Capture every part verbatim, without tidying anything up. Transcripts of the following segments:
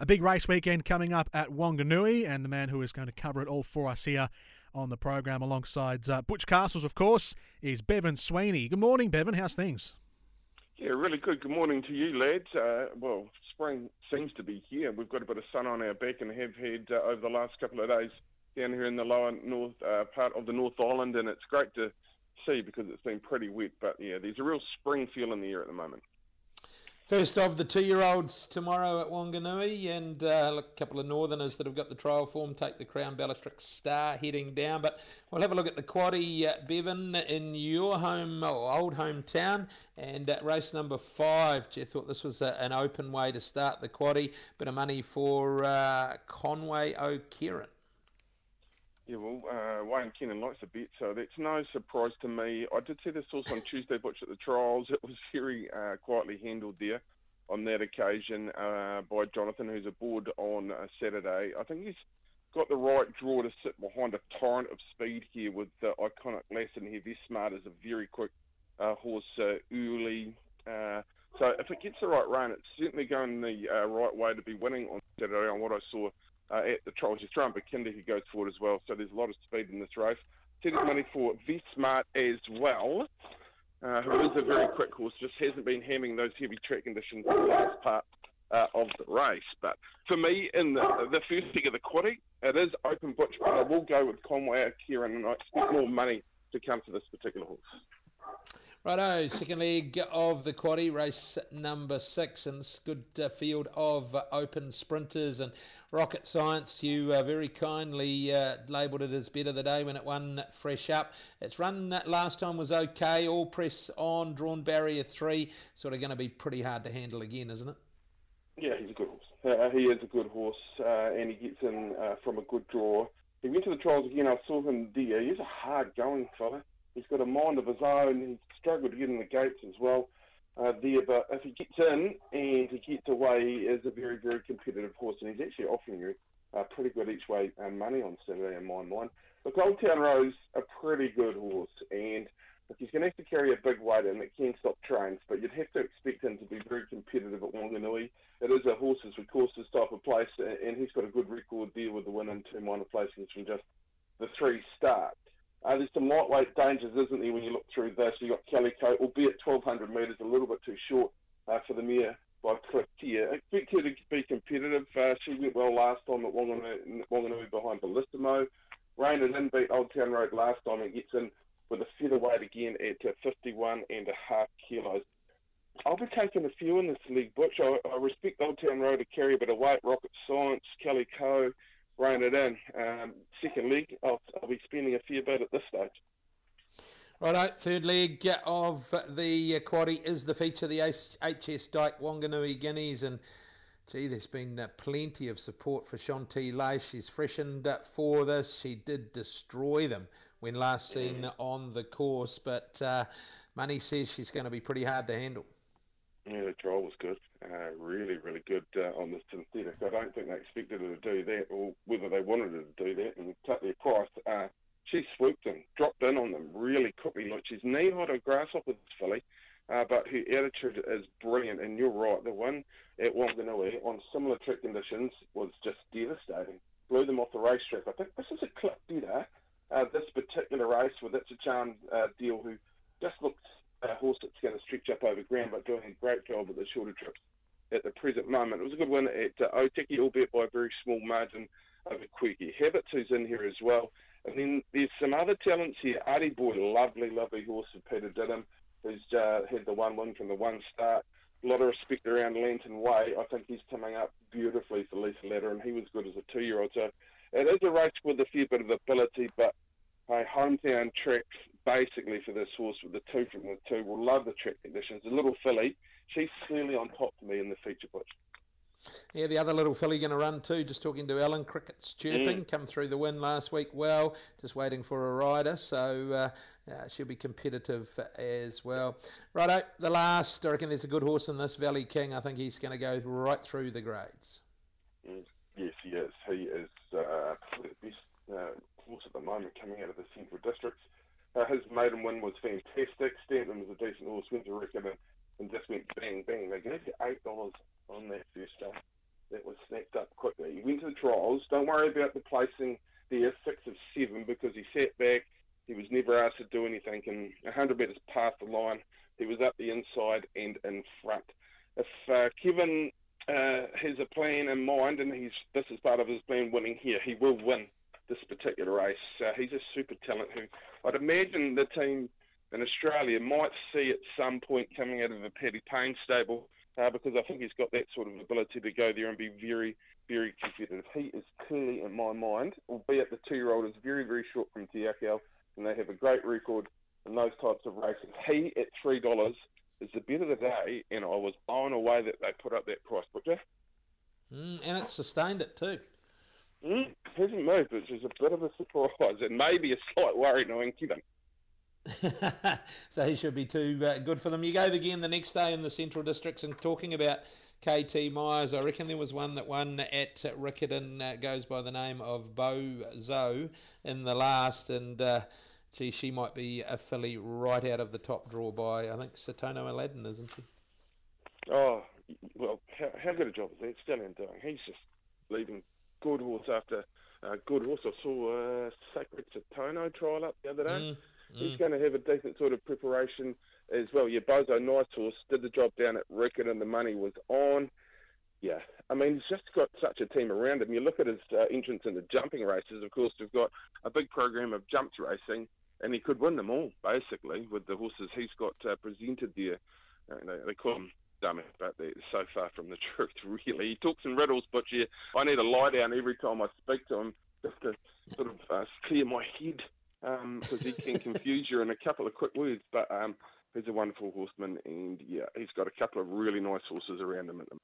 A big race weekend coming up at Whanganui, and the man who is going to cover it all for us here on the program alongside uh, Butch Castles, of course, is Bevan Sweeney. Good morning, Bevan. How's things? Yeah, really good. Good morning to you, lads. Uh, well, spring seems to be here. We've got a bit of sun on our back and have had uh, over the last couple of days down here in the lower north uh, part of the North Island, and it's great to see because it's been pretty wet. But, yeah, there's a real spring feel in the air at the moment. First of the two-year-olds tomorrow at Whanganui, and uh, look, a couple of northerners that have got the trial form take the Crown Ballatrix star heading down. But we'll have a look at the quaddie, uh, Bevan, in your home or old hometown, and uh, race number five. Jeff thought this was a, an open way to start the quaddie. Bit of money for uh, Conway O'Kerran. Yeah, well, uh, Wayne Kennan likes a bit, so that's no surprise to me. I did see this horse on Tuesday, Butch, at the trials. It was very uh, quietly handled there on that occasion uh, by Jonathan, who's aboard on uh, Saturday. I think he's got the right draw to sit behind a torrent of speed here with the uh, iconic Lasson here. V Smart is a very quick uh, horse, uh, early. Uh, so if it gets the right run, it's certainly going the uh, right way to be winning on Saturday on what I saw Uh, at the trials. She's thrown Bakinda, who goes forward as well, so there's a lot of speed in this race. Set his money for V Smart as well, uh, who is a very quick horse, just hasn't been hamming those heavy track conditions in the last part uh, of the race. But for me, in the, the first pick of the quaddie, it is open, Butch, but I will go with Conway O'Kerran, and I expect more money to come to this particular horse. Righto, second leg of the quaddie, race number six, and this good uh, field of uh, open sprinters. And Rocket Science, you uh, very kindly uh, labelled it as better the day when it won fresh up. Its run last time was okay, all press on, drawn barrier three, sort of going to be pretty hard to handle again, isn't it? Yeah, he's a good horse. Uh, he is a good horse, uh, and he gets in uh, from a good draw. He went to the trials again, I saw him there. He's a hard-going fella. He's got a mind of his own. He struggled to get in the gates as well uh, there. But if he gets in and he gets away, he is a very, very competitive horse. And he's actually offering you uh, pretty good each way uh, money on Saturday in my mind. Look, Old Town Rose, a pretty good horse. And look, he's going to have to carry a big weight and it can stop trains. But you'd have to expect him to be very competitive at Whanganui. It is a horses with courses type of place. And he's got a good record there with the win in two minor placings from just the three starts. Uh, there's some lightweight dangers, isn't there, when you look through this? You've got Kelly Coe, albeit twelve hundred metres, a little bit too short uh, for the mare by Click here. Expect her to be competitive. Uh, she went well last time at Whanganui, Whanganui behind Bellissimo. Reined it in, beat Old Town Road last time and gets in with a featherweight again at uh, fifty-one and a half kilos. I'll be taking a few in this league, Butch. I, I respect Old Town Road to carry a bit of weight. Rocket Science, Kelly Coe, rein it in. Um, second leg, I'll, I'll be spending a fair bit at this stage. Righto, third leg of the quaddie is the feature, the H S Dyke Whanganui Guineas. And, gee, there's been uh, plenty of support for Shanti Lace. She's freshened up for this. She did destroy them when last seen mm. on the course. But uh, money says she's going to be pretty hard to handle. Yeah, the trial was good. Uh, really, really good uh, on the synthetic. I don't think they expected her to do that or whether they wanted her to do that and cut their price. Uh, she swooped in, dropped in on them really quickly. Look, she's knee-high to grasshopper, this filly, uh, but her attitude is brilliant. And you're right, the win at Whanganui on similar track conditions was just devastating. Blew them off the racetrack. I think this is a clip better, uh, this particular race with It's a Charm uh, deal, who just looks a horse that's going to stretch up over ground, but doing a great job at the shorter trips at the present moment. It was a good win at uh, Otaki, albeit by a very small margin over Quirky Habit, who's in here as well. And then there's some other talents here. Artie Boy, lovely, lovely horse of Peter Didham, who's uh, had the one win from the one start. A lot of respect around Lantern Way. I think he's coming up beautifully for Lisa Ladder, and he was good as a two-year-old. So it is a race with a fair bit of ability, but my hometown track basically for this horse with the two from the two will love the track conditions. The little filly, she's clearly on top for me in the feature, Butch. Yeah, the other little filly going to run too, just talking to Ellen. Cricket's chirping, mm. come through the win last week well, just waiting for a rider, so uh, uh, she'll be competitive as well. Righto, the last, I reckon there's a good horse in this, Valley King. I think he's going to go right through the grades. Yes, he is. He is uh, the best uh, horse at the moment coming out of the Central District. Uh, his maiden win was fantastic. Stanton was a decent horse, went to Ricketon and, and just went bang, bang. They gave you eight dollars on that first day. That was snapped up quickly. He went to the trials. Don't worry about the placing there, six of seven, because he sat back. He was never asked to do anything. And one hundred metres past the line, he was up the inside and in front. If uh, Kevin uh, has a plan in mind, and he's this is part of his plan winning here, he will win this particular race. Uh, he's a super talent who I'd imagine the team in Australia might see at some point coming out of the Paddy Payne stable. Uh, because I think he's got that sort of ability to go there and be very, very competitive. He is clearly, in my mind, albeit the two-year-old is very, very short from Te Akau, and they have a great record in those types of races. He, at three dollars, is the bet of the day, and I was blown away that they put up that price, Butcher. Mm, and it's sustained it, too. Mm, it hasn't moved, which is a bit of a surprise, and maybe a slight worry knowing Kevin. So he should be too uh, good for them. You go again the next day in the Central Districts, and talking about K T Myers, I reckon there was one that won at Ricketon, uh, goes by the name of Bozo in the last, and uh, gee, she might be a filly right out of the top draw by, I think, Satono Aladdin, isn't she? Oh, well, how, how good a job is that Stallion doing? He's just leaving good horse after uh, good horse. I saw uh, Sacred Satono trial up the other day. Mm. He's mm. going to have a decent sort of preparation as well. Yeah, Bozo, nice horse, did the job down at Ricketon, and the money was on. Yeah, I mean, he's just got such a team around him. You look at his uh, entrance in the jumping races, of course, we've got a big program of jumps racing, and he could win them all, basically, with the horses he's got uh, presented there. Uh, they, they call him dummy, but they're so far from the truth, really. He talks in riddles, but yeah, I need to lie down every time I speak to him just to sort of uh, clear my head. Because um, he can confuse you in a couple of quick words, but um, he's a wonderful horseman, and yeah, he's got a couple of really nice horses around him at the moment.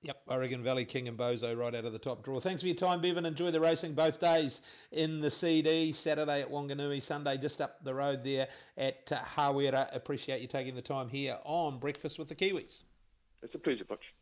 Yep, Oregon Valley King and Bozo right out of the top draw. Thanks for your time, Bevan. Enjoy the racing both days in the C D, Saturday at Whanganui, Sunday just up the road there at Hawera. Appreciate you taking the time here on Breakfast with the Kiwis. It's a pleasure, Butch.